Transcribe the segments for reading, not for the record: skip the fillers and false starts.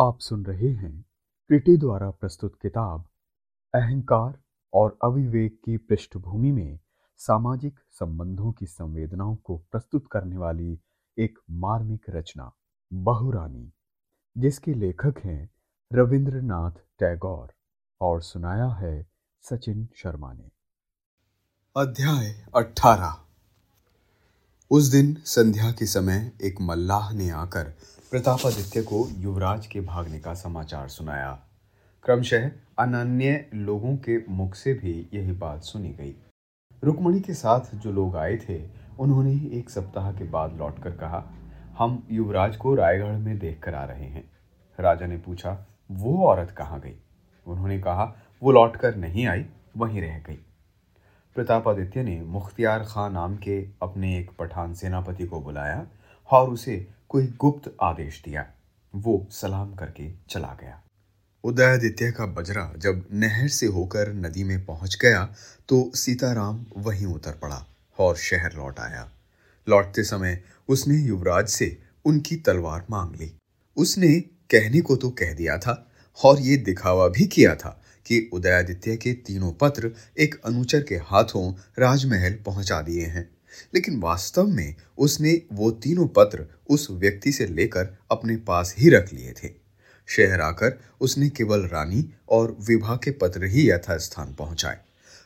आप सुन रहे हैं क्रिटी द्वारा प्रस्तुत किताब अहंकार और अविवेक की पृष्ठभूमि में सामाजिक संबंधों की संवेदनाओं को प्रस्तुत करने वाली एक मार्मिक रचना बहुरानी, जिसके लेखक हैं रविंद्रनाथ टैगोर और सुनाया है सचिन शर्मा ने। अध्याय 18। उस दिन संध्या के समय एक मल्लाह ने आकर प्रताप आदित्य को युवराज के भागने का समाचार सुनाया। क्रमशः अन्य लोगों के मुख से भी यही बात सुनी गई। रुक्मिणी के साथ जो लोग आए थे उन्होंने एक सप्ताह के बाद लौटकर कहा, हम युवराज को रायगढ़ में देखकर आ रहे हैं। राजा ने पूछा, वो औरत कहाँ गई? उन्होंने कहा, वो लौटकर नहीं आई, वहीं रह गई। प्रताप आदित्य ने मुख्तियार खान नाम के अपने एक पठान सेनापति को बुलाया और उसे कोई गुप्त आदेश दिया। वो सलाम करके चला गया। उदयादित्य का बजरा जब नहर से होकर नदी में पहुंच गया तो सीताराम वहीं उतर पड़ा और शहर लौट आया। लौटते समय उसने युवराज से उनकी तलवार मांग ली। उसने कहने को तो कह दिया था और ये दिखावा भी किया था कि उदयादित्य के तीनों पत्र एक अनुचर के हाथों राजमहल पहुंचा दिए हैं, लेकिन वास्तव में उसने वो तीनों पत्र उस व्यक्ति से लेकर अपने पास ही रख लिए थे। शहर आकर उसने केवल रानी और विभा के पत्र ही यथास्थान पहुंचाए।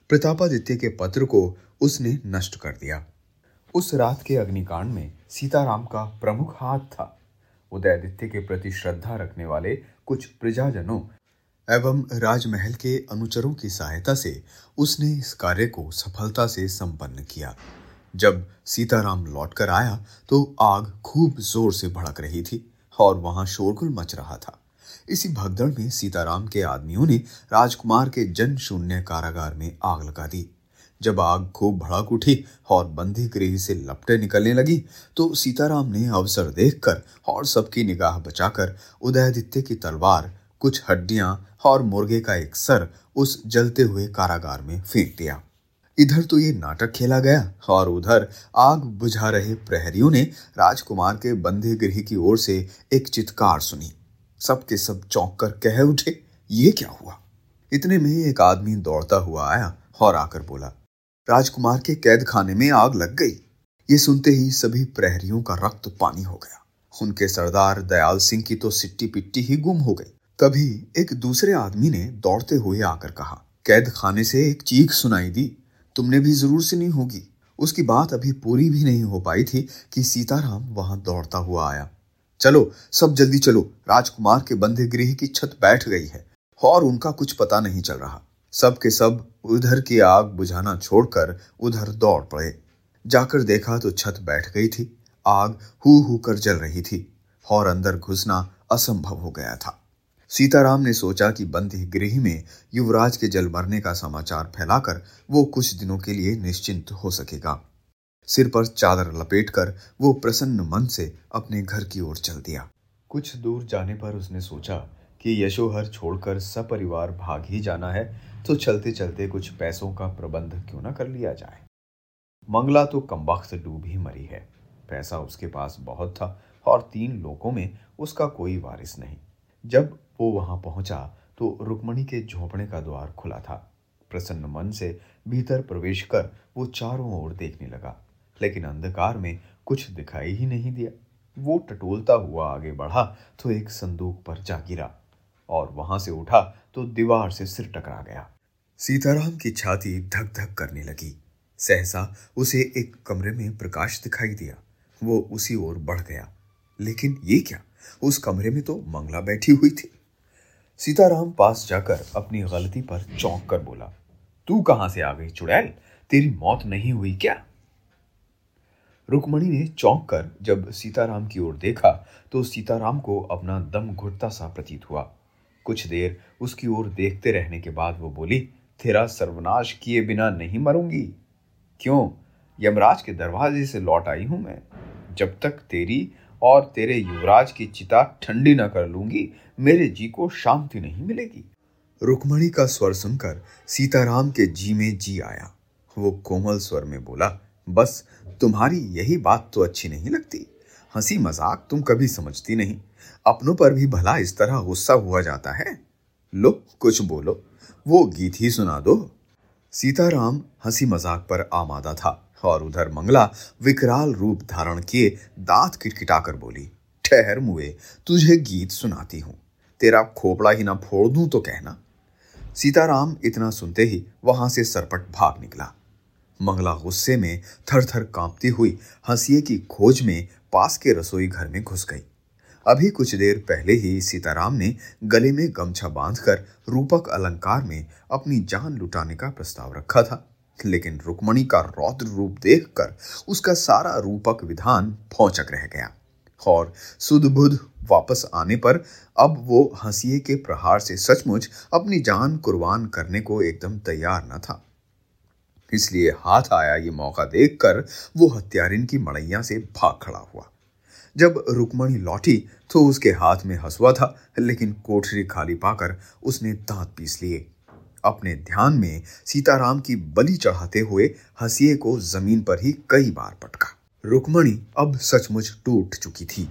प्रतापादित्य के पत्र को उसने नष्ट कर दिया। उस रात के अग्निकांड में सीताराम का प्रमुख हाथ था। उदयादित्य के प्रति श्रद्धा रखने वाले कुछ प्रजाजनों एवं राजमहल के अनुचरों की सहायता से उसने इस कार्य को सफलता से संपन्न किया। जब सीताराम लौटकर आया तो आग खूब जोर से भड़क रही थी और वहां शोरगुल मच रहा था। इसी भगदड़ में सीताराम के आदमियों ने राजकुमार के जनशून्य कारागार में आग लगा दी। जब आग खूब भड़क उठी और बंदी गृह से लपटे निकलने लगी तो सीताराम ने अवसर देखकर और सबकी निगाह बचाकर उदयादित्य की तलवार, कुछ हड्डियां और मुर्गे का एक सर उस जलते हुए कारागार में फेंक दिया। इधर तो ये नाटक खेला गया और उधर आग बुझा रहे प्रहरियों ने राजकुमार के बंदीगृह की ओर से एक चित्कार सुनी। सब के सब चौंक कर कह उठे, ये क्या हुआ? इतने में एक आदमी दौड़ता हुआ आया और आकर बोला, राजकुमार के कैद खाने में आग लग गई। ये सुनते ही सभी प्रहरियों का रक्त पानी हो गया। उनके सरदार दयाल सिंह की तो सिट्टी पिट्टी ही गुम हो गई। तभी एक दूसरे आदमी ने दौड़ते हुए आकर कहा, कैद खाने से एक चीख सुनाई दी, तुमने भी जरूर सुनी होगी। उसकी बात अभी पूरी भी नहीं हो पाई थी कि सीताराम वहां दौड़ता हुआ आया। चलो सब जल्दी चलो, राजकुमार के बंदीगृह की छत बैठ गई है और उनका कुछ पता नहीं चल रहा। सब के सब उधर की आग बुझाना छोड़कर उधर दौड़ पड़े। जाकर देखा तो छत बैठ गई थी। आग हू हू कर जल रही थी और अंदर घुसना असंभव हो गया था। सीताराम ने सोचा कि बंदी गृह में युवराज के जल मरने का समाचार फैलाकर वो कुछ दिनों के लिए निश्चिंत हो सकेगा। सिर पर चादर लपेटकर वो प्रसन्न मन से अपने घर की ओर चल दिया। कुछ दूर जाने पर उसने सोचा कि यशोहर छोड़कर सपरिवार भाग ही जाना है, तो चलते चलते कुछ पैसों का प्रबंध क्यों ना कर लिया जाए। मंगला तो कमबख्त डूब ही मरी है। पैसा उसके पास बहुत था और तीन लोगों में उसका कोई वारिस नहीं। जब वो वहां पहुंचा तो रुक्मिणी के झोंपड़े का द्वार खुला था। प्रसन्न मन से भीतर प्रवेश कर वो चारों ओर देखने लगा, लेकिन अंधकार में कुछ दिखाई ही नहीं दिया। वो टटोलता हुआ आगे बढ़ा तो एक संदूक पर जा गिरा और वहां से उठा तो दीवार से सिर टकरा गया। सीताराम की छाती धक धक करने लगी। सहसा उसे एक कमरे में प्रकाश दिखाई दिया। वो उसी ओर बढ़ गया, लेकिन ये क्या, उस कमरे में तो मंगला बैठी हुई थी। सीताराम पास जाकर अपनी गलती पर चौंक कर बोला, तू कहां से आ गई चुड़ैल? तेरी मौत नहीं हुई क्या? रुक्मिणी ने चौंक कर जब सीताराम की ओर देखा तो सीताराम को अपना दम घुटता सा प्रतीत हुआ। कुछ देर उसकी ओर देखते रहने के बाद वो बोली, तेरा सर्वनाश किए बिना नहीं मरूंगी। क्यों? यमराज के दरवाजे से लौट आई हूं मैं। जब तक तेरी और तेरे युवराज की चिता ठंडी न कर लूंगी, मेरे जी को शांति नहीं मिलेगी। रुक्मिणी का स्वर सुनकर सीताराम के जी में जी आया। वो कोमल स्वर में बोला, बस तुम्हारी यही बात तो अच्छी नहीं लगती। हंसी मजाक तुम कभी समझती नहीं, अपनों पर भी भला इस तरह गुस्सा हुआ जाता है। लो कुछ बोलो, वो गीत ही सुना दो। सीताराम हंसी मजाक पर आमादा था और उधर मंगला विकराल रूप धारण किए दांत किटकिटाकर बोली, ठहर मुए, तुझे गीत सुनाती हूँ, तेरा खोपड़ा ही ना फोड़ दूं तो कहना। सीताराम इतना सुनते ही वहां से सरपट भाग निकला। मंगला गुस्से में थर थर कांपती हुई हंसिए की खोज में पास के रसोई घर में घुस गई। अभी कुछ देर पहले ही सीताराम ने गले में गमछा बांधकर रूपक अलंकार में अपनी जान लुटाने का प्रस्ताव रखा था, लेकिन रुक्मिणी का रौद्र रूप देखकर उसका सारा रूपक विधान भौचक रह गया और सुधबुध वापस आने पर अब वो हंसिए के प्रहार से सचमुच अपनी जान कुर्बान करने को एकदम तैयार न था। इसलिए हाथ आया ये मौका देखकर वो हत्यारिन की मड़ैया से भाग खड़ा हुआ। जब रुक्मिणी लौटी तो उसके हाथ में हंसुआ था, लेकिन कोठरी खाली पाकर उसने दांत पीस लिए। अपने ध्यान में सीताराम की बलि चढ़ाते हुए हंसिए को जमीन पर ही कई बार पटका। रुक्मिणी अब सचमुच टूट चुकी थी।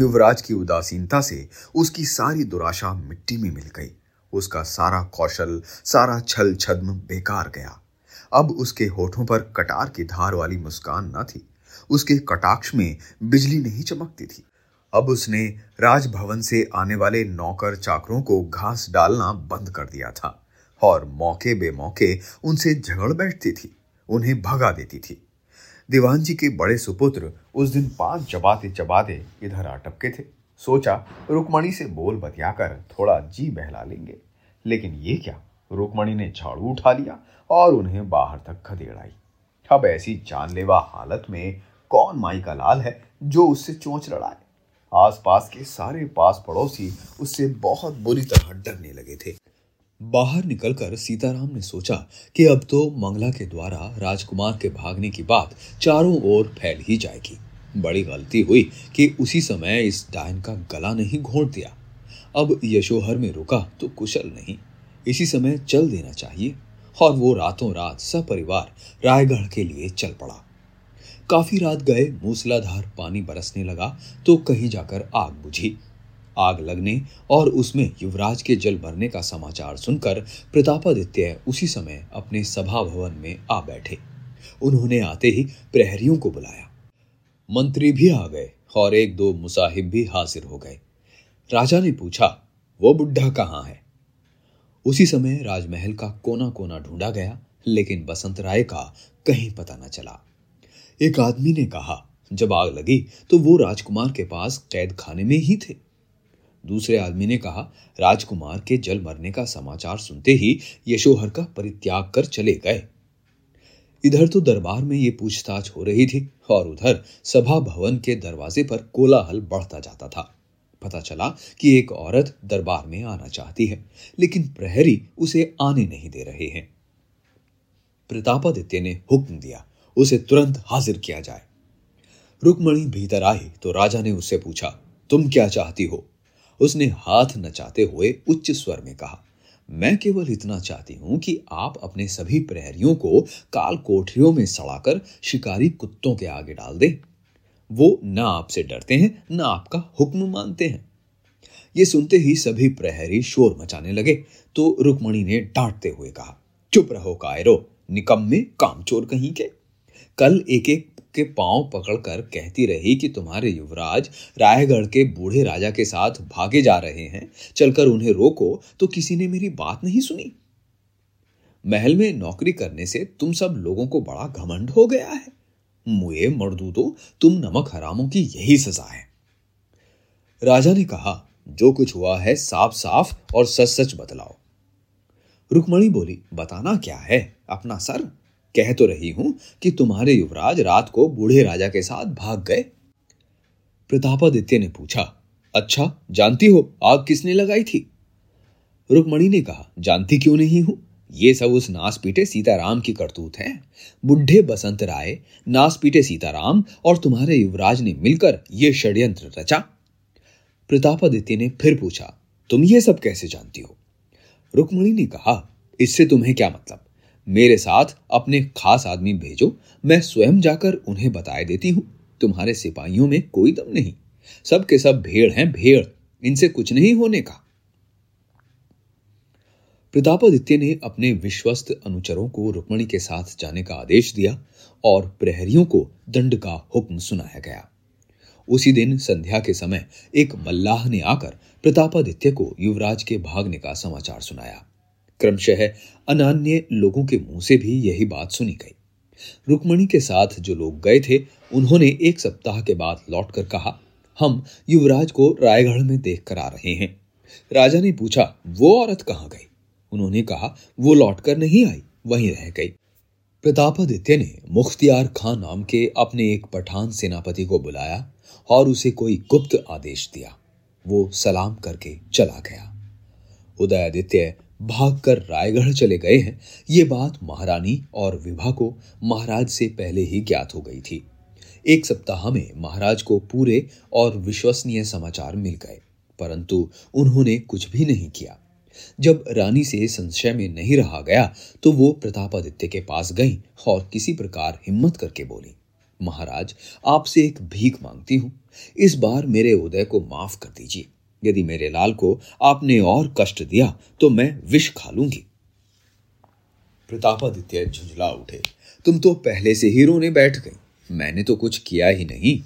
युवराज की उदासीनता से उसकी सारी दुराशा मिट्टी में मिल गई। उसका सारा कौशल, सारा छल छद्म बेकार गया। अब उसके होठों पर कटार की धार वाली मुस्कान न थी, उसके कटाक्ष में बिजली नहीं चमकती थी। अब उसने राजभवन से आने वाले नौकर चाकरों को घास डालना बंद कर दिया था और मौके बेमौके उनसे झगड़ बैठती थी, उन्हें भगा देती थी। दीवान जी के बड़े सुपुत्र उस दिन 5 चबाते चबाते इधर आ टपके थे। सोचा रुक्मिणी से बोल बतियाकर थोड़ा जी बहला लेंगे, लेकिन ये क्या, रुक्मिणी ने झाड़ू उठा लिया और उन्हें बाहर तक खदेड़ आई। अब ऐसी जानलेवा हालत में कौन माई का लाल है जो उससे चोंच लड़ाए। आसपास के सारे पास पड़ोसी उससे बहुत बुरी तरह डरने लगे थे। बाहर निकलकर सीताराम ने सोचा कि अब तो मंगला के द्वारा राजकुमार के भागने की बात चारों ओर फैल ही जाएगी। बड़ी गलती हुई कि उसी समय इस डायन का गला नहीं घोंट दिया। अब यशोहर में रुका तो कुशल नहीं, इसी समय चल देना चाहिए। और वो रातों रात सपरिवार रायगढ़ के लिए चल पड़ा। काफी रात गए, मूसलाधार पानी बरसने लगा तो कहीं जाकर आग बुझी। आग लगने और उसमें युवराज के जल भरने का समाचार सुनकर प्रताप आदित्य उसी समय अपने सभा भवन में आ बैठे। उन्होंने आते ही प्रहरियों को बुलाया। मंत्री भी आ गए और 1-2 मुसाहिब भी हाजिर हो गए। राजा ने पूछा, वो बुढ़ा कहाँ है? उसी समय राजमहल का कोना कोना ढूंढा गया, लेकिन बसंत राय का कहीं पता न चला। एक आदमी ने कहा, जब आग लगी तो वो राजकुमार के पास कैद खाने में ही थे। दूसरे आदमी ने कहा, राजकुमार के जल मरने का समाचार सुनते ही यशोहर का परित्याग कर चले गए। इधर तो दरबार में ये पूछताछ हो रही थी और उधर सभा भवन के दरवाजे पर कोलाहल बढ़ता जाता था। पता चला कि एक औरत दरबार में आना चाहती है, लेकिन प्रहरी उसे आने नहीं दे रहे हैं। प्रतापादित्य ने हुक्म दिया, उसे तुरंत हाजिर किया जाए। रुक्मिणी भीतर आई तो राजा ने उससे पूछा, तुम क्या चाहती हो? उसने हाथ नचाते हुए उच्च स्वर में कहा, मैं केवल इतना चाहती हूं कि आप अपने सभी प्रहरियों को काल कोठरियों में सड़ाकर शिकारी कुत्तों के आगे डाल दें। वो ना आपसे डरते हैं, ना आपका हुक्म मानते हैं। ये सुनते ही सभी प्रहरी शोर मचाने लगे तो रुक्मिणी ने डांटते हुए कहा, चुप रहो कायरो, निकम्मे कामचोर कहीं के। कल एक-एक के पांव पकड़कर कहती रही कि तुम्हारे युवराज रायगढ़ के बूढ़े राजा के साथ भागे जा रहे हैं, चलकर उन्हें रोको, तो किसी ने मेरी बात नहीं सुनी। महल में नौकरी करने से तुम सब लोगों को बड़ा घमंड हो गया है। मुए मर्दूदो, तुम नमक हरामों की यही सजा है। राजा ने कहा, जो कुछ हुआ है साफ साफ और सच सच बतलाओ। रुक्मिणी बोली, बताना क्या है अपना सर, कह तो रही हूं कि तुम्हारे युवराज रात को बूढ़े राजा के साथ भाग गए। प्रतापादित्य ने पूछा, अच्छा जानती हो आग किसने लगाई थी? रुक्मिणी ने कहा, जानती क्यों नहीं हूं, ये सब उस नासपीटे सीताराम की करतूत है। बुढ़े बसंत राय, नासपीटे सीताराम और तुम्हारे युवराज ने मिलकर यह षड्यंत्र रचा। प्रतापादित्य ने फिर पूछा, तुम ये सब कैसे जानती हो? रुक्मिणी ने कहा, इससे तुम्हें क्या मतलब, मेरे साथ अपने खास आदमी भेजो, मैं स्वयं जाकर उन्हें बताए देती हूं। तुम्हारे सिपाहियों में कोई दम नहीं, सब के सब भेड़ हैं भेड़, इनसे कुछ नहीं होने का। प्रतापादित्य ने अपने विश्वस्त अनुचरों को रुक्मिणी के साथ जाने का आदेश दिया और प्रहरियों को दंड का हुक्म सुनाया गया। उसी दिन संध्या के समय एक मल्लाह ने आकर प्रतापादित्य को युवराज के भागने का समाचार सुनाया। क्रमशः अनान्य लोगों के मुंह से भी यही बात सुनी गई। रुक्मिणी के साथ जो लोग गए थे उन्होंने एक सप्ताह के बाद लौटकर कहा, हम युवराज को रायगढ़ में देखकर आ रहे हैं। राजा ने पूछा, वो औरत कहाँ गई? उन्होंने कहा, वो लौटकर नहीं आई, वहीं रह गई। प्रतापादित्य ने मुख्तियार खान नाम के अपने एक पठान सेनापति को बुलाया और उसे कोई गुप्त आदेश दिया। वो सलाम करके चला गया। उदयादित्य भागकर रायगढ़ चले गए हैं, ये बात महारानी और विभा को महाराज से पहले ही ज्ञात हो गई थी। एक सप्ताह में महाराज को पूरे और विश्वसनीय समाचार मिल गए, परंतु उन्होंने कुछ भी नहीं किया। जब रानी से संशय में नहीं रहा गया तो वो प्रतापादित्य के पास गई और किसी प्रकार हिम्मत करके बोली, महाराज आपसे एक भीख मांगती हूँ, इस बार मेरे उदय को माफ कर दीजिए। यदि मेरे लाल को आपने और कष्ट दिया तो मैं विष खा लूंगी। प्रतापादित्य झुंझला उठे, तुम तो पहले से ही रोने बैठ गई, मैंने तो कुछ किया ही नहीं।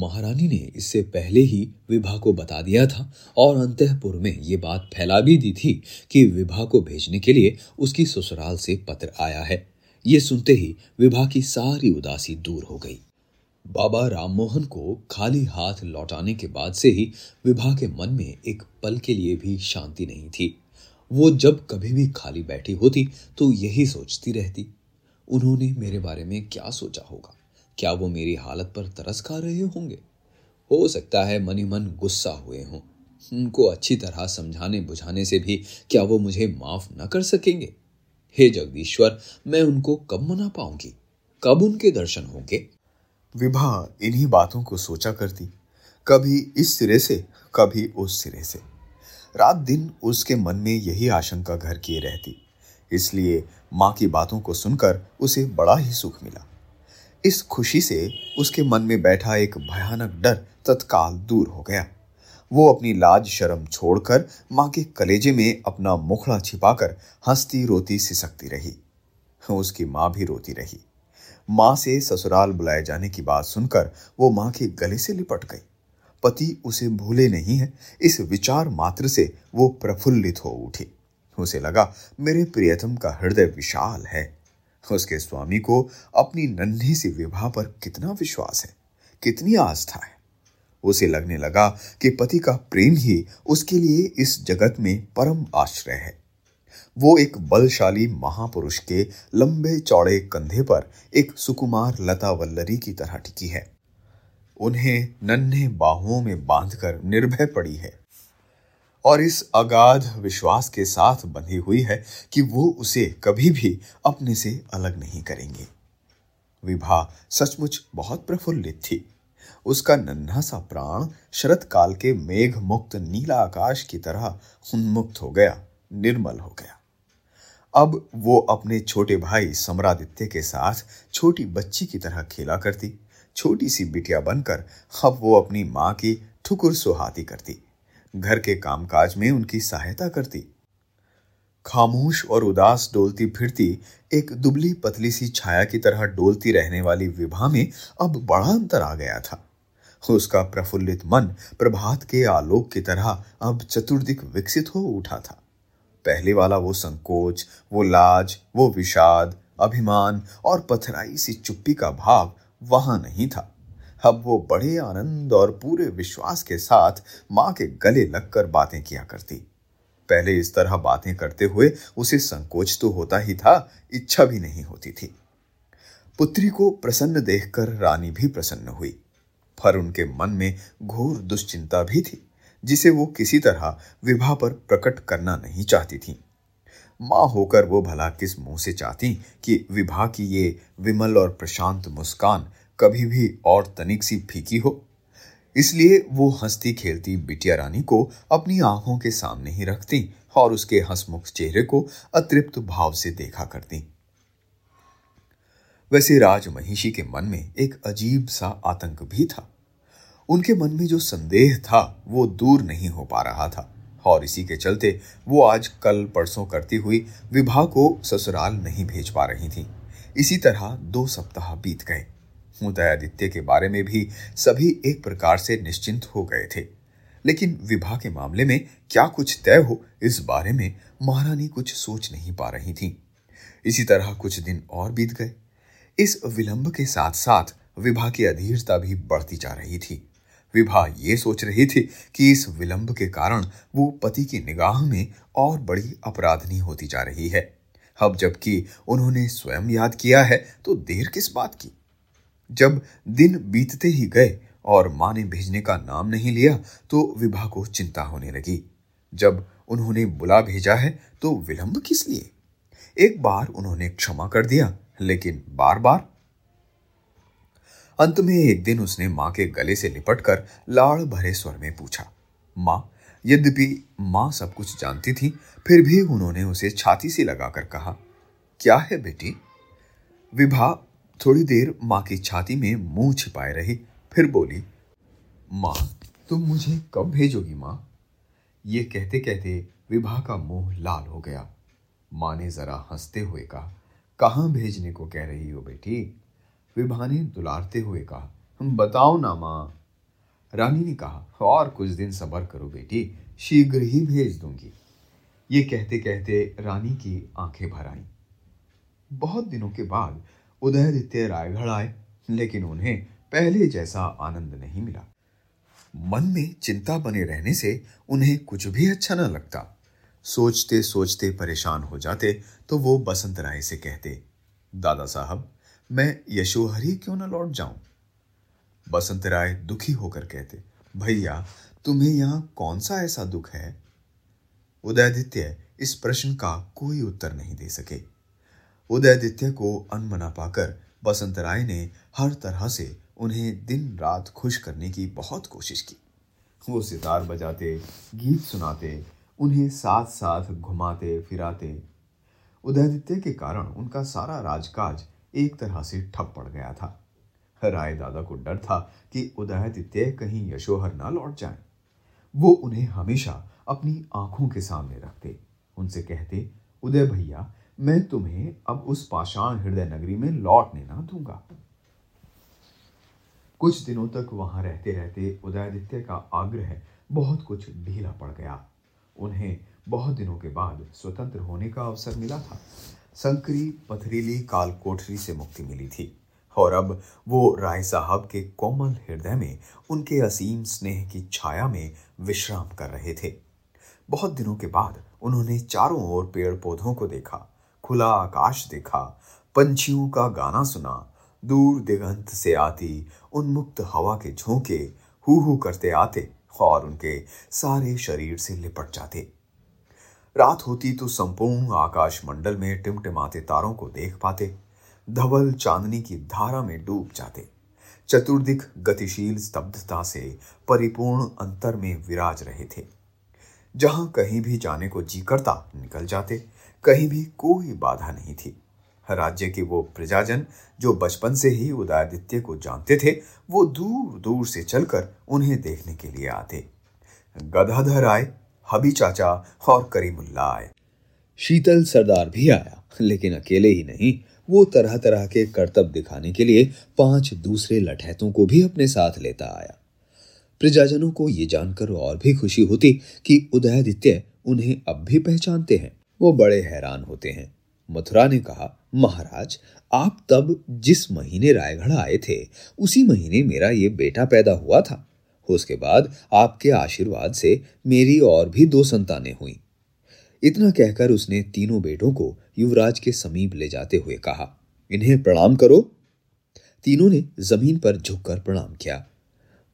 महारानी ने इससे पहले ही विभा को बता दिया था और अंतःपुर में ये बात फैला भी दी थी कि विभा को भेजने के लिए उसकी ससुराल से पत्र आया है। ये सुनते ही विभा की सारी उदासी दूर हो गई। बाबा राममोहन को खाली हाथ लौटाने के बाद से ही विभा के मन में एक पल के लिए भी शांति नहीं थी। वो जब कभी भी खाली बैठी होती तो यही सोचती रहती, उन्होंने मेरे बारे में क्या सोचा होगा, क्या वो मेरी हालत पर तरस खा रहे होंगे, हो सकता है मन ही मन गुस्सा हुए हों, उनको अच्छी तरह समझाने बुझाने से भी क्या वो मुझे माफ न कर सकेंगे। हे जगदीश्वर, मैं उनको कब मना पाऊंगी, कब उनके दर्शन होंगे। विभा इन्हीं बातों को सोचा करती, कभी इस सिरे से कभी उस सिरे से। रात दिन उसके मन में यही आशंका घर किए रहती, इसलिए माँ की बातों को सुनकर उसे बड़ा ही सुख मिला। इस खुशी से उसके मन में बैठा एक भयानक डर तत्काल दूर हो गया। वो अपनी लाज शर्म छोड़कर माँ के कलेजे में अपना मुखड़ा छिपाकर हंसती रोती सिसकती रही। उसकी माँ भी रोती रही। माँ से ससुराल बुलाए जाने की बात सुनकर वो माँ के गले से लिपट गई। पति उसे भूले नहीं है, इस विचार मात्र से वो प्रफुल्लित हो उठी। उसे लगा, मेरे प्रियतम का हृदय विशाल है, उसके स्वामी को अपनी नन्ही सी विभा पर कितना विश्वास है, कितनी आस्था है। उसे लगने लगा कि पति का प्रेम ही उसके लिए इस जगत में परम आश्रय है। वो एक बलशाली महापुरुष के लंबे चौड़े कंधे पर एक सुकुमार लता वल्लरी की तरह टिकी है, उन्हें नन्हे बाहुओं में बांधकर निर्भय पड़ी है और इस अगाध विश्वास के साथ बंधी हुई है कि वो उसे कभी भी अपने से अलग नहीं करेंगे। विभा सचमुच बहुत प्रफुल्लित थी। उसका नन्हा सा प्राण शरत काल के मेघ मुक्त नीला आकाश की तरह उन्मुक्त हो गया, निर्मल हो गया। अब वो अपने छोटे भाई सम्रादित्य के साथ छोटी बच्ची की तरह खेला करती, छोटी सी बिटिया बनकर अब वो अपनी माँ की ठुकुर सुहाती करती, घर के कामकाज में उनकी सहायता करती। खामोश और उदास डोलती फिरती एक दुबली पतली सी छाया की तरह डोलती रहने वाली विभा में अब बड़ा अंतर आ गया था। उसका प्रफुल्लित मन प्रभात के आलोक की तरह अब चतुर्दिक विकसित हो उठा था। पहले वाला वो संकोच, वो लाज, वो विषाद, अभिमान और पथराई सी चुप्पी का भाव वहां नहीं था। अब वो बड़े आनंद और पूरे विश्वास के साथ माँ के गले लगकर बातें किया करती। पहले इस तरह बातें करते हुए उसे संकोच तो होता ही था, इच्छा भी नहीं होती थी। पुत्री को प्रसन्न देखकर रानी भी प्रसन्न हुई, पर उनके मन में घोर दुश्चिंता भी थी जिसे वो किसी तरह विवाह पर प्रकट करना नहीं चाहती थी। माँ होकर वो भला किस मुंह से चाहती कि विवाह की ये विमल और प्रशांत मुस्कान कभी भी और तनिक सी फीकी हो। इसलिए वो हंसती खेलती बिटिया रानी को अपनी आंखों के सामने ही रखती और उसके हंसमुख चेहरे को अतृप्त भाव से देखा करती। वैसे राजमहिषी के मन में एक अजीब सा आतंक भी था। उनके मन में जो संदेह था वो दूर नहीं हो पा रहा था और इसी के चलते वो आज कल परसों करती हुई विभा को ससुराल नहीं भेज पा रही थी। इसी तरह 2 सप्ताह बीत गए। उदयादित्य के बारे में भी सभी एक प्रकार से निश्चिंत हो गए थे, लेकिन विभा के मामले में क्या कुछ तय हो इस बारे में महारानी कुछ सोच नहीं पा रही थी। इसी तरह कुछ दिन और बीत गए। इस विलंब के साथ साथ विभा की अधीरता भी बढ़ती जा रही थी। विभा ये सोच रही थी कि इस विलंब के कारण वो पति की निगाह में और बड़ी अपराधनी होती जा रही है। अब जबकि उन्होंने स्वयं याद किया है तो देर किस बात की। जब दिन बीतते ही गए और माँ ने भेजने का नाम नहीं लिया तो विभा को चिंता होने लगी। जब उन्होंने बुला भेजा है तो विलंब किस लिए? एक बार उन्होंने क्षमा कर दिया, लेकिन बार बार? अंत में एक दिन उसने माँ के गले से लिपटकर लाड़ भरे स्वर में पूछा। माँ, यद्यपि माँ सब कुछ जानती थी, फिर भी उन्होंने उसे छाती से लगाकर कहा, क्या है बेटी? विभा थोड़ी देर माँ की छाती में मुंह छिपाए रही, फिर बोली, माँ तुम मुझे कब भेजोगी माँ? ये कहते कहते विभा का मुंह लाल हो गया। माँ ने जरा हंसते हुए कहा, कहाँ भेजने को कह रही हो बेटी? विभा ने दुलारते हुए कहा, हम बताओ ना माँ। रानी ने कहा, और कुछ दिन सब्र करो बेटी, शीघ्र ही भेज दूंगी। ये कहते कहते रानी की आंखें भर आईं। बहुत दिनों के बाद उदयादित्य रायगढ़ आए, लेकिन उन्हें पहले जैसा आनंद नहीं मिला। मन में चिंता बने रहने से उन्हें कुछ भी अच्छा न लगता। सोचते सोचते परेशान हो जाते तो वो बसंत राय से कहते, दादा साहब मैं यशोहर ही क्यों न लौट जाऊं? बसंत राय दुखी होकर कहते, भैया तुम्हें यहाँ कौन सा ऐसा दुख है? उदयादित्य इस प्रश्न का कोई उत्तर नहीं दे सके। उदयादित्य को अनमना पाकर बसंत राय ने हर तरह से उन्हें दिन रात खुश करने की बहुत कोशिश की। वो सितार बजाते, गीत सुनाते, उन्हें साथ साथ घुमाते फिराते। उदयादित्य के कारण उनका सारा राजकाज एक तरह से ठप पड़ गया था। राय दादा को डर था कि उदयादित्य कहीं यशोहर ना लौट जाएं। वो उन्हें हमेशा अपनी आंखों के सामने रखते, उनसे कहते, उदय भैया मैं तुम्हें अब उस पाषाण हृदय नगरी में लौटने ना दूंगा। कुछ दिनों तक वहां रहते रहते उदयादित्य का आग्रह बहुत कुछ ढीला पड़ गया। उन्हें बहुत दिनों के बाद स्वतंत्र होने का अवसर मिला था। संकरी पथरीली काल कोठरी से मुक्ति मिली थी और अब वो राय साहब के कोमल हृदय में उनके असीम स्नेह की छाया में विश्राम कर रहे थे। बहुत दिनों के बाद उन्होंने चारों ओर पेड़ पौधों को देखा, खुला आकाश देखा, पंछियों का गाना सुना, दूर दिगंत से आती उन्मुक्त हवा के झोंके हू हू करते आते और उनके सारे शरीर से लिपट जाते। रात होती तो संपूर्ण आकाश मंडल में टिमटिमाते तारों को देख पाते, धवल चांदनी की धारा में डूब जाते। चतुर्दिक गतिशील स्तब्धता से परिपूर्ण अंतर में विराज रहे थे। जहां कहीं भी जाने को जी करता निकल जाते, कहीं भी कोई बाधा नहीं थी। राज्य के वो प्रजाजन जो बचपन से ही उदयादित्य को जानते थे, वो दूर दूर से चलकर उन्हें देखने के लिए आते। गदाधर आए, हबी चाचा और करीमुल्ला आए, शीतल सरदार भी आया, लेकिन अकेले ही नहीं, वो तरह तरह के करतब दिखाने के लिए 5 दूसरे लठैतों को भी अपने साथ लेता आया। प्रजाजनों को ये जानकर और भी खुशी होती कि उदयादित्य उन्हें अब भी पहचानते हैं। वो बड़े हैरान होते हैं। मथुरा ने कहा, महाराज आप तब जिस महीने रायगढ़ आए थे उसी महीने मेरा ये बेटा पैदा हुआ था। उसके बाद आपके आशीर्वाद से मेरी और भी 2 संतानें हुईं। इतना कहकर उसने तीनों बेटों को युवराज के समीप ले जाते हुए कहा, इन्हें प्रणाम करो। तीनों ने जमीन पर झुककर प्रणाम किया।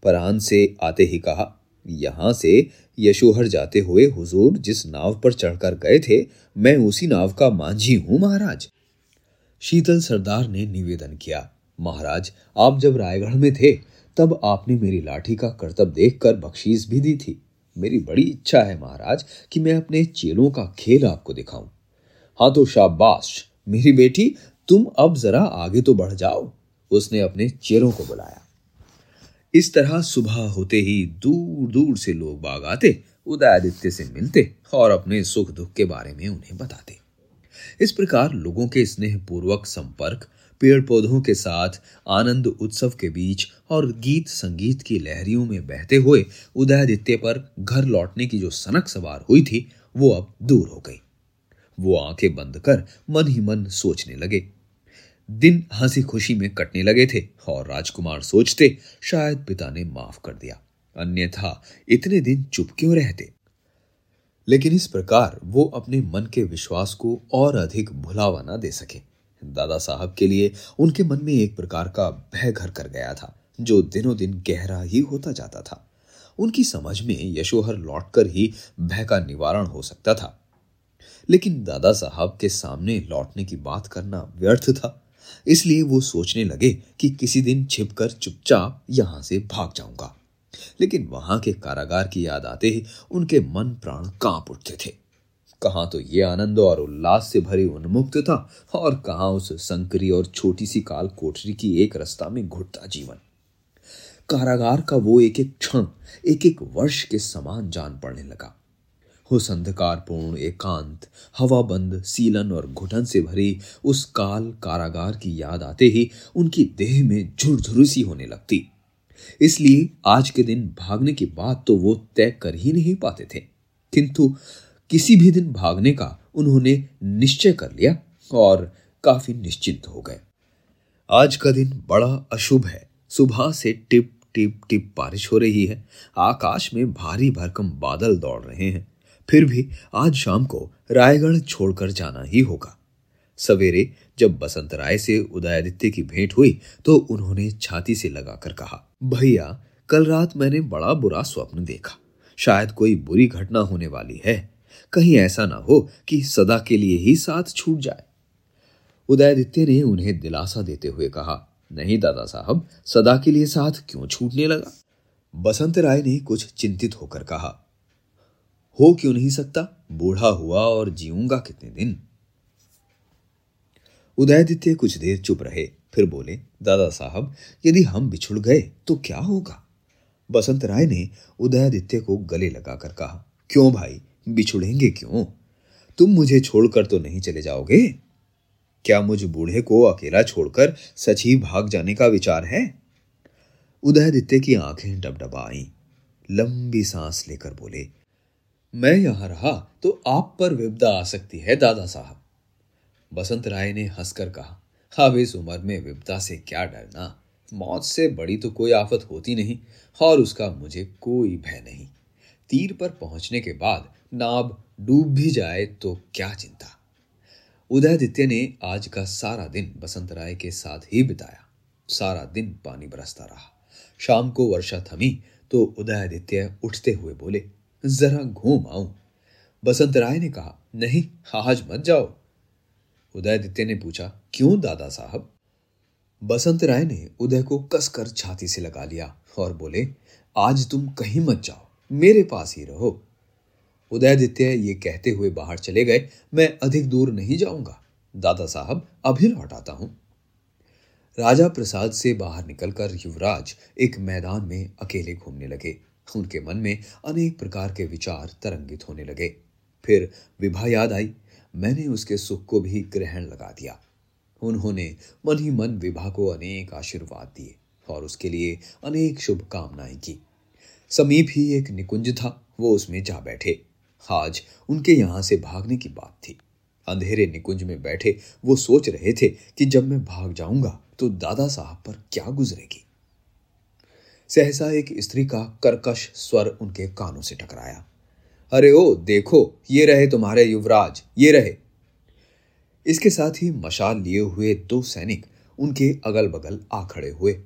परान से आते ही कहा, यहाँ से यशोहर जाते हुए हुजूर जिस नाव पर चढ़कर गए थे, मैं उसी नाव का मांझी हूँ महाराज। शीतल सरदार ने निवेदन किया, महाराज आप जब रायगढ़ में थे तब आपने मेरी लाठी का करतब देखकर बख्शीश भी दी थी। मेरी बड़ी इच्छा है महाराज कि मैं अपने चेलों का खेल आपको दिखाऊं। हाँ तो शाबाश मेरी बेटी, तुम अब जरा आगे तो बढ़ जाओ, उसने अपने चेलों को बुलाया। इस तरह सुबह होते ही दूर दूर से लोग बाग आते, उदयादित्य से मिलते और अपने सुख दुख के बारे में उन्हें बताते। इस प्रकार लोगों के स्नेहपूर्वक संपर्क, पेड़ पौधों के साथ आनंद उत्सव के बीच और गीत संगीत की लहरियों में बहते हुए उदयादित्य पर घर लौटने की जो सनक सवार हुई थी वो अब दूर हो गई। वो आंखें बंद कर मन ही मन सोचने लगे। दिन हंसी खुशी में कटने लगे थे और राजकुमार सोचते शायद पिता ने माफ कर दिया, अन्यथा इतने दिन चुप क्यों रहते। लेकिन इस प्रकार वो अपने मन के विश्वास को और अधिक भुलावा न दे सके। दादा साहब के लिए उनके मन में एक प्रकार का भय घर कर गया था जो दिनों दिन गहरा ही होता जाता था। उनकी समझ में यशोहर लौटकर ही भय का निवारण हो सकता था, लेकिन दादा साहब के सामने लौटने की बात करना व्यर्थ था। इसलिए वो सोचने लगे कि किसी दिन छिपकर चुपचाप यहाँ से भाग जाऊंगा। लेकिन वहां के कारागार की याद आते ही उनके मन प्राण कांप उठते थे। कहां तो ये आनंद और उल्लास से भरी उन्मुक्तता और कहां उस संकरी और छोटी सी काल कोठरी की एक रस्ता में घुटता जीवन। कारागार का वो एक एक क्षण एक एक वर्ष के समान जान पड़ने लगा। उस अंधकारपूर्ण एकांत, हवाबंद, सीलन और घुटन से भरी उस काल कारागार की याद आते ही उनकी देह में झुरझुरी सी होने लगती। इसलिए आज के दिन भागने की बात तो वो तय कर ही नहीं पाते थे, किंतु किसी भी दिन भागने का उन्होंने निश्चय कर लिया और काफी निश्चिंत हो गए। आज का दिन बड़ा अशुभ है। सुबह से टिप टिप टिप बारिश हो रही है, आकाश में भारी भरकम बादल दौड़ रहे हैं। फिर भी आज शाम को रायगढ़ छोड़कर जाना ही होगा। सवेरे जब बसंत राय से उदयादित्य की भेंट हुई तो उन्होंने छाती से लगाकर कहा, भैया कल रात मैंने बड़ा बुरा स्वप्न देखा। शायद कोई बुरी घटना होने वाली है, कहीं ऐसा ना हो कि सदा के लिए ही साथ छूट जाए। उदयादित्य ने उन्हें दिलासा देते हुए कहा, नहीं दादा साहब, सदा के लिए साथ क्यों छूटने लगा। बसंत राय ने कुछ चिंतित होकर कहा, हो क्यों नहीं सकता, बूढ़ा हुआ और जीऊंगा कितने दिन। उदयादित्य कुछ देर चुप रहे, फिर बोले, दादा साहब यदि हम बिछुड़ गए तो क्या होगा। बसंत राय ने उदयादित्य को गले लगाकर कहा, क्यों भाई, बिछुड़ेंगे क्यों, तुम मुझे छोड़कर तो नहीं चले जाओगे। क्या मुझ बूढ़े को अकेला छोड़कर सच ही भाग जाने का विचार है। उदयादित्य की आंखें डबडबा आईं, लंबी सांस लेकर बोले, मैं यहां रहा तो आप पर विपदा आ सकती है दादा साहब। बसंत राय ने हंसकर कहा, अब इस उम्र में विपदा से क्या डरना, मौत से बड़ी तो कोई आफत होती नहीं और उसका मुझे कोई भय नहीं। तीर पर पहुंचने के बाद नाव डूब भी जाए तो क्या चिंता। उदयादित्य ने आज का सारा दिन बसंत राय के साथ ही बिताया। सारा दिन पानी बरसता रहा। शाम को वर्षा थमी तो उदयादित्य उठते हुए बोले, जरा घूम आऊं। बसंत राय ने कहा, नहीं आज मत जाओ। उदयादित्य ने पूछा, क्यों दादा साहब। बसंत राय ने उदय को कसकर छाती से लगा लिया और बोले, आज तुम कहीं मत जाओ, मेरे पास ही रहो। उदयादित्य ये कहते हुए बाहर चले गए, मैं अधिक दूर नहीं जाऊंगा दादा साहब, अभी लौट आता हूं। राजा प्रसाद से बाहर निकलकर युवराज एक मैदान में अकेले घूमने लगे। उनके मन में अनेक प्रकार के विचार तरंगित होने लगे। फिर विभा याद आई, मैंने उसके सुख को भी ग्रहण लगा दिया। उन्होंने मन ही मन विभा को अनेक आशीर्वाद दिए और उसके लिए अनेक शुभकामनाएं की। समीप ही एक निकुंज था, वो उसमें जा बैठे। आज उनके यहाँ से भागने की बात थी। अंधेरे निकुंज में बैठे वो सोच रहे थे कि जब मैं भाग जाऊंगा तो दादा साहब पर क्या गुजरेगी। सहसा एक स्त्री का कर्कश स्वर उनके कानों से टकराया, अरे ओ देखो, ये रहे तुम्हारे युवराज, ये रहे। इसके साथ ही मशाल लिए हुए दो सैनिक उनके अगल बगल आ खड़े हुए।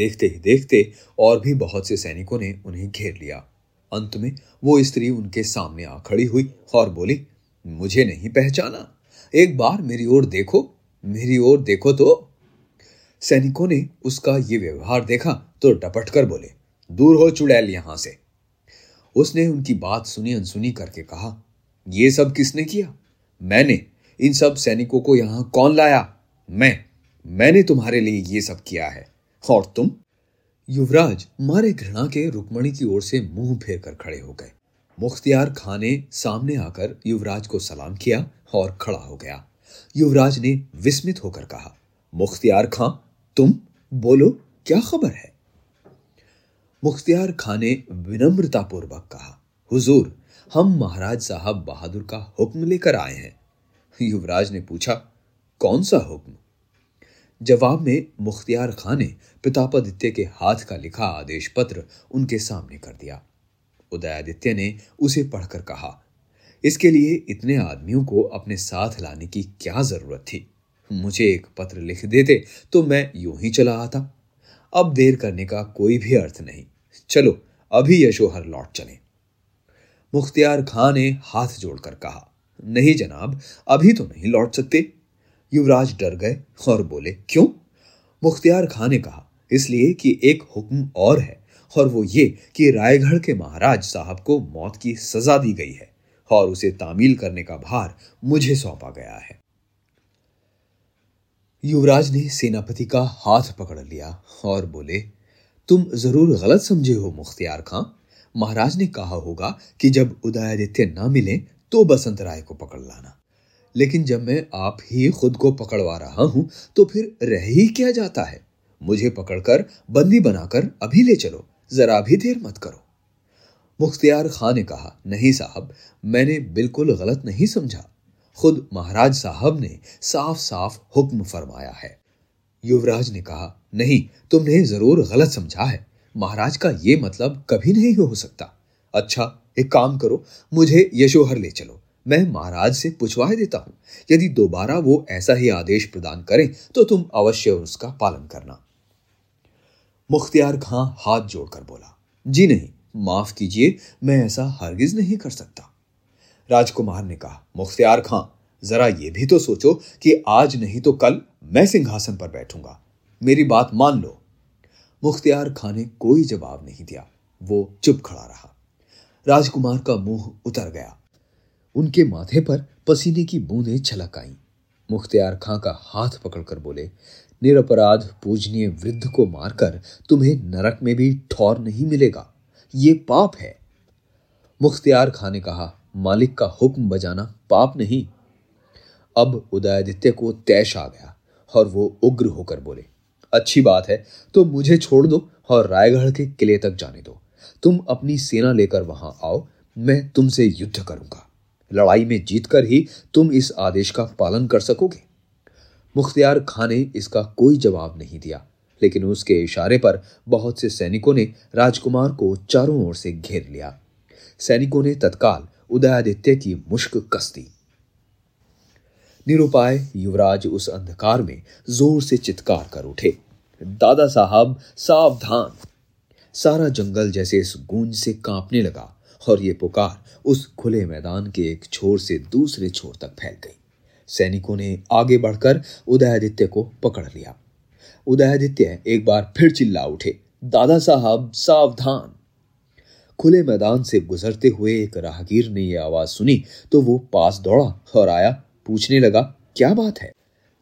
देखते ही देखते और भी बहुत से सैनिकों ने उन्हें घेर लिया। अंत में वो स्त्री उनके सामने आ खड़ी हुई और बोली, मुझे नहीं पहचाना, एक बार मेरी ओर देखो, मेरी ओर देखो। तो सैनिकों ने उसका ये व्यवहार देखा तो डपट कर बोले, दूर हो चुड़ैल यहां से। उसने उनकी बात सुनी अनसुनी करके कहा, ये सब किसने किया। मैंने, इन सब सैनिकों को यहां कौन लाया? मैंने तुम्हारे लिए ये सब किया है, और तुम? युवराज मारे घृणा के रुक्मिणी की ओर से मुंह फेर कर खड़े हो गए। मुख्तियार खान ने सामने आकर युवराज को सलाम किया और खड़ा हो गया। युवराज ने विस्मित होकर कहा, मुख्तियार खां, तुम? बोलो, क्या खबर है? मुख्तियार खां ने विनम्रतापूर्वक कहा, हुजूर, हम महाराज साहब बहादुर का हुक्म लेकर आए हैं। युवराज ने पूछा, कौन सा हुक्म? जवाब में मुख्तियार खान ने प्रताप आदित्य के हाथ का लिखा आदेश पत्र उनके सामने कर दिया। उदयादित्य ने उसे पढ़कर कहा, इसके लिए इतने आदमियों को अपने साथ लाने की क्या जरूरत थी? मुझे एक पत्र लिख देते तो मैं यूं ही चला आता। अब देर करने का कोई भी अर्थ नहीं, चलो अभी यशोहर लौट चलें। मुख्तियार खान ने हाथ जोड़कर कहा, नहीं जनाब, अभी तो नहीं लौट सकते। युवराज डर गए और बोले, क्यों? मुख्तियार खान ने कहा, इसलिए कि एक हुक्म और है, और वो ये कि रायगढ़ के महाराज साहब को मौत की सजा दी गई है और उसे तामील करने का भार मुझे सौंपा गया है। युवराज ने सेनापति का हाथ पकड़ लिया और बोले, तुम जरूर गलत समझे हो मुख्तियार खां। महाराज ने कहा होगा कि जब उदयादित्य ना मिले तो बसंत राय को पकड़ लाना, लेकिन जब मैं आप ही खुद को पकड़वा रहा हूं तो फिर रह ही क्या जाता है। मुझे पकड़कर बंदी बनाकर अभी ले चलो, जरा भी देर मत करो। मुख्तियार खान ने कहा, नहीं साहब, मैंने बिल्कुल गलत नहीं समझा, खुद महाराज साहब ने साफ साफ हुक्म फरमाया है। युवराज ने कहा, नहीं, तुमने जरूर गलत समझा है, महाराज का ये मतलब कभी नहीं हो सकता। अच्छा, एक काम करो, मुझे यशोहर ले चलो, मैं महाराज से पूछवा देता हूं, यदि दोबारा वो ऐसा ही आदेश प्रदान करें तो तुम अवश्य उसका पालन करना। मुख्तियार खां हाथ जोड़कर बोला, जी नहीं, माफ कीजिए, मैं ऐसा हरगिज नहीं कर सकता। राजकुमार ने कहा, मुख्तियार खां, जरा ये भी तो सोचो कि आज नहीं तो कल मैं सिंहासन पर बैठूंगा, मेरी बात मान लो। मुख्तियार खां ने कोई जवाब नहीं दिया, वो चुप खड़ा रहा। राजकुमार का मुंह उतर गया, उनके माथे पर पसीने की बूंदें छलक आईं। मुख्तियार खां का हाथ पकड़कर बोले, निरपराध पूजनीय वृद्ध को मारकर तुम्हें नरक में भी ठौर नहीं मिलेगा, ये पाप है। मुख्तियार खां ने कहा, मालिक का हुक्म बजाना पाप नहीं। अब उदयादित्य को तैश आ गया और वो उग्र होकर बोले, अच्छी बात है, तो मुझे छोड़ दो और रायगढ़ के किले तक जाने दो। तुम अपनी सेना लेकर वहां आओ, मैं तुमसे युद्ध करूंगा। लड़ाई में जीतकर ही तुम इस आदेश का पालन कर सकोगे। मुख्तियार खान ने इसका कोई जवाब नहीं दिया, लेकिन उसके इशारे पर बहुत से सैनिकों ने राजकुमार को चारों ओर से घेर लिया। सैनिकों ने तत्काल उदयादित्य की मुश्क कस दी। निरुपाय युवराज उस अंधकार में जोर से चित्कार कर उठे, दादा साहब सावधान! सारा जंगल जैसे इस गूंज से कांपने लगा और ये पुकार उस खुले मैदान के एक छोर से दूसरे छोर तक फैल गई। सैनिकों ने आगे बढ़कर उदयादित्य को पकड़ लिया। उदयादित्य एक बार फिर चिल्ला उठे, दादा साहब सावधान! खुले मैदान से गुजरते हुए एक राहगीर ने यह आवाज सुनी तो वो पास दौड़ा और आया, पूछने लगा, क्या बात है?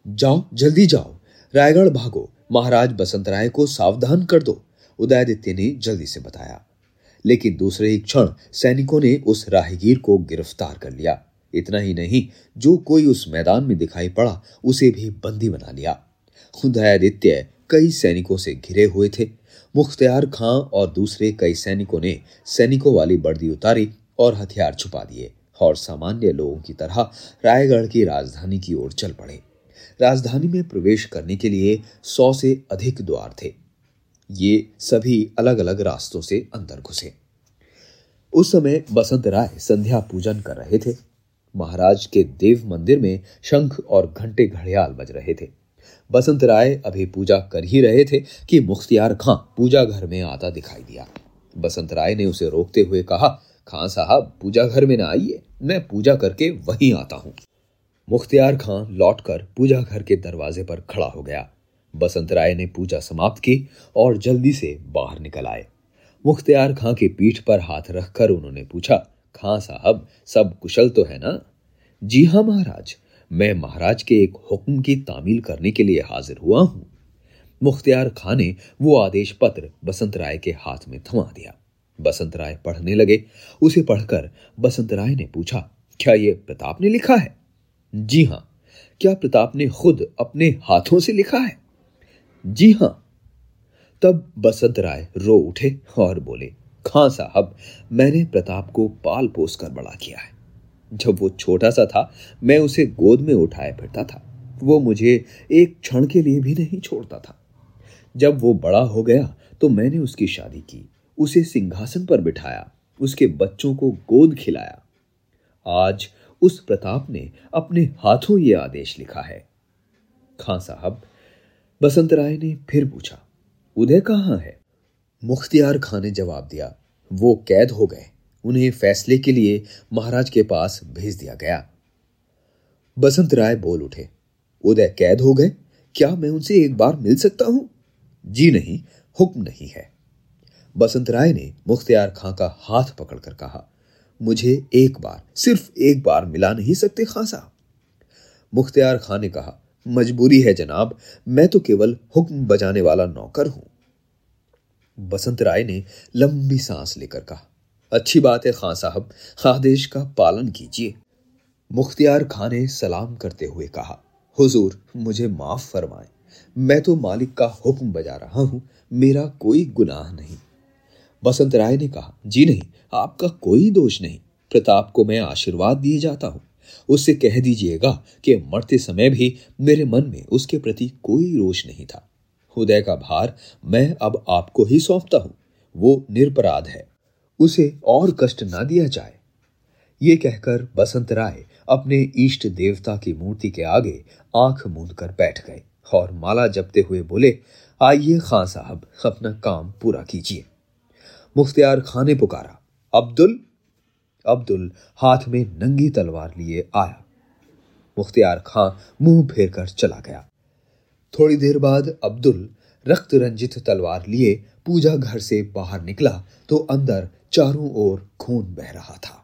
जाओ, जल्दी जाओ, रायगढ़ भागो, महाराज बसंत राय को सावधान कर दो। उदयादित्य ने जल्दी से बताया, लेकिन दूसरे ही क्षण सैनिकों ने उस राहगीर को गिरफ्तार कर लिया। इतना ही नहीं, जो कोई उस मैदान में दिखाई पड़ा उसे भी बंदी बना लिया। उदयादित्य कई सैनिकों से घिरे हुए थे। मुख्तियार खां और दूसरे कई सैनिकों ने सैनिकों वाली वर्दी उतारी और हथियार छुपा दिए और सामान्य लोगों की तरह रायगढ़ की राजधानी की ओर चल पड़े। राजधानी में प्रवेश करने के लिए 100 से अधिक द्वार थे। ये सभी अलग अलग रास्तों से अंदर घुसे। उस समय बसंत राय संध्या पूजन कर रहे थे। महाराज के देव मंदिर में शंख और घंटे घड़ियाल बज रहे थे। बसंत राय अभी पूजा कर ही रहे थे कि मुख्तियार खां पूजा घर में आता दिखाई दिया। बसंत राय ने उसे रोकते हुए कहा, खां साहब, पूजा घर में ना आइए, मैं पूजा करके वहीं आता हूं। मुख्तियार खां लौटकर पूजा घर के दरवाजे पर खड़ा हो गया। बसंत राय ने पूजा समाप्त की और जल्दी से बाहर निकल आए। मुख्तियार खां की पीठ पर हाथ रखकर उन्होंने पूछा, खां साहब, सब कुशल तो है ना? जी हाँ महाराज, मैं महाराज के एक हुक्म की तामील करने के लिए हाजिर हुआ हूं। मुख्तियार खान ने वो आदेश पत्र बसंत राय के हाथ में थमा दिया। बसंत राय पढ़ने लगे। उसे पढ़कर बसंत राय ने पूछा, क्या ये प्रताप ने लिखा है? जी हां। क्या प्रताप ने खुद अपने हाथों से लिखा है? जी हां। तब बसंत राय रो उठे और बोले, खां साहब, मैंने प्रताप को पाल पोस कर बड़ा किया है। जब वो छोटा सा था मैं उसे गोद में उठाए फिरता था। वो मुझे एक क्षण के लिए भी नहीं छोड़ता था। जब वो बड़ा हो गया तो मैंने उसकी शादी की, उसे सिंहासन पर बिठाया, उसके बच्चों को गोद खिलाया। आज उस प्रताप ने अपने हाथों ये आदेश लिखा है। खां साहब, बसंत राय ने फिर पूछा, उदय कहाँ है? मुख्तियार खां ने जवाब दिया, वो कैद हो गए, उन्हें फैसले के लिए महाराज के पास भेज दिया गया। बसंत राय बोल उठे, उदय कैद हो गए, क्या मैं उनसे एक बार मिल सकता हूं? जी नहीं, हुक्म नहीं है। बसंत राय ने मुख्तियार खां का हाथ पकड़कर कहा, मुझे एक बार, सिर्फ एक बार मिला नहीं सकते खां साहब? मुख्तियार खां ने कहा, मजबूरी है जनाब, मैं तो केवल हुक्म बजाने वाला नौकर हूं। बसंत राय ने लंबी सांस लेकर कहा, अच्छी बात है खां साहब, आदेश का पालन कीजिए। मुख्तियार खां ने सलाम करते हुए कहा, हुजूर मुझे माफ फरमाएं, मैं तो मालिक का हुक्म बजा रहा हूं, मेरा कोई गुनाह नहीं। बसंत राय ने कहा, जी नहीं, आपका कोई दोष नहीं। प्रताप को मैं आशीर्वाद दिए जाता हूं। उससे कह दीजिएगा कि मरते समय भी मेरे मन में उसके प्रति कोई रोष नहीं था। हृदय का भार मैं अब आपको ही सौंपता हूं। वो निरपराध है, उसे और कष्ट ना दिया जाए। ये कहकर बसंत राय अपने इष्ट देवता की मूर्ति के आगे आंख मूंद कर बैठ गए और माला जपते हुए बोले, आइए खां साहब, अपना काम पूरा कीजिए। मुख्तियार खां ने पुकारा, अब्दुल। अब्दुल हाथ में नंगी तलवार लिए आया। मुख्तियार खां मुंह फेर कर चला गया। थोड़ी देर बाद अब्दुल रक्त रंजित तलवार लिए पूजा घर से बाहर निकला तो अंदर चारों ओर खून बह रहा था।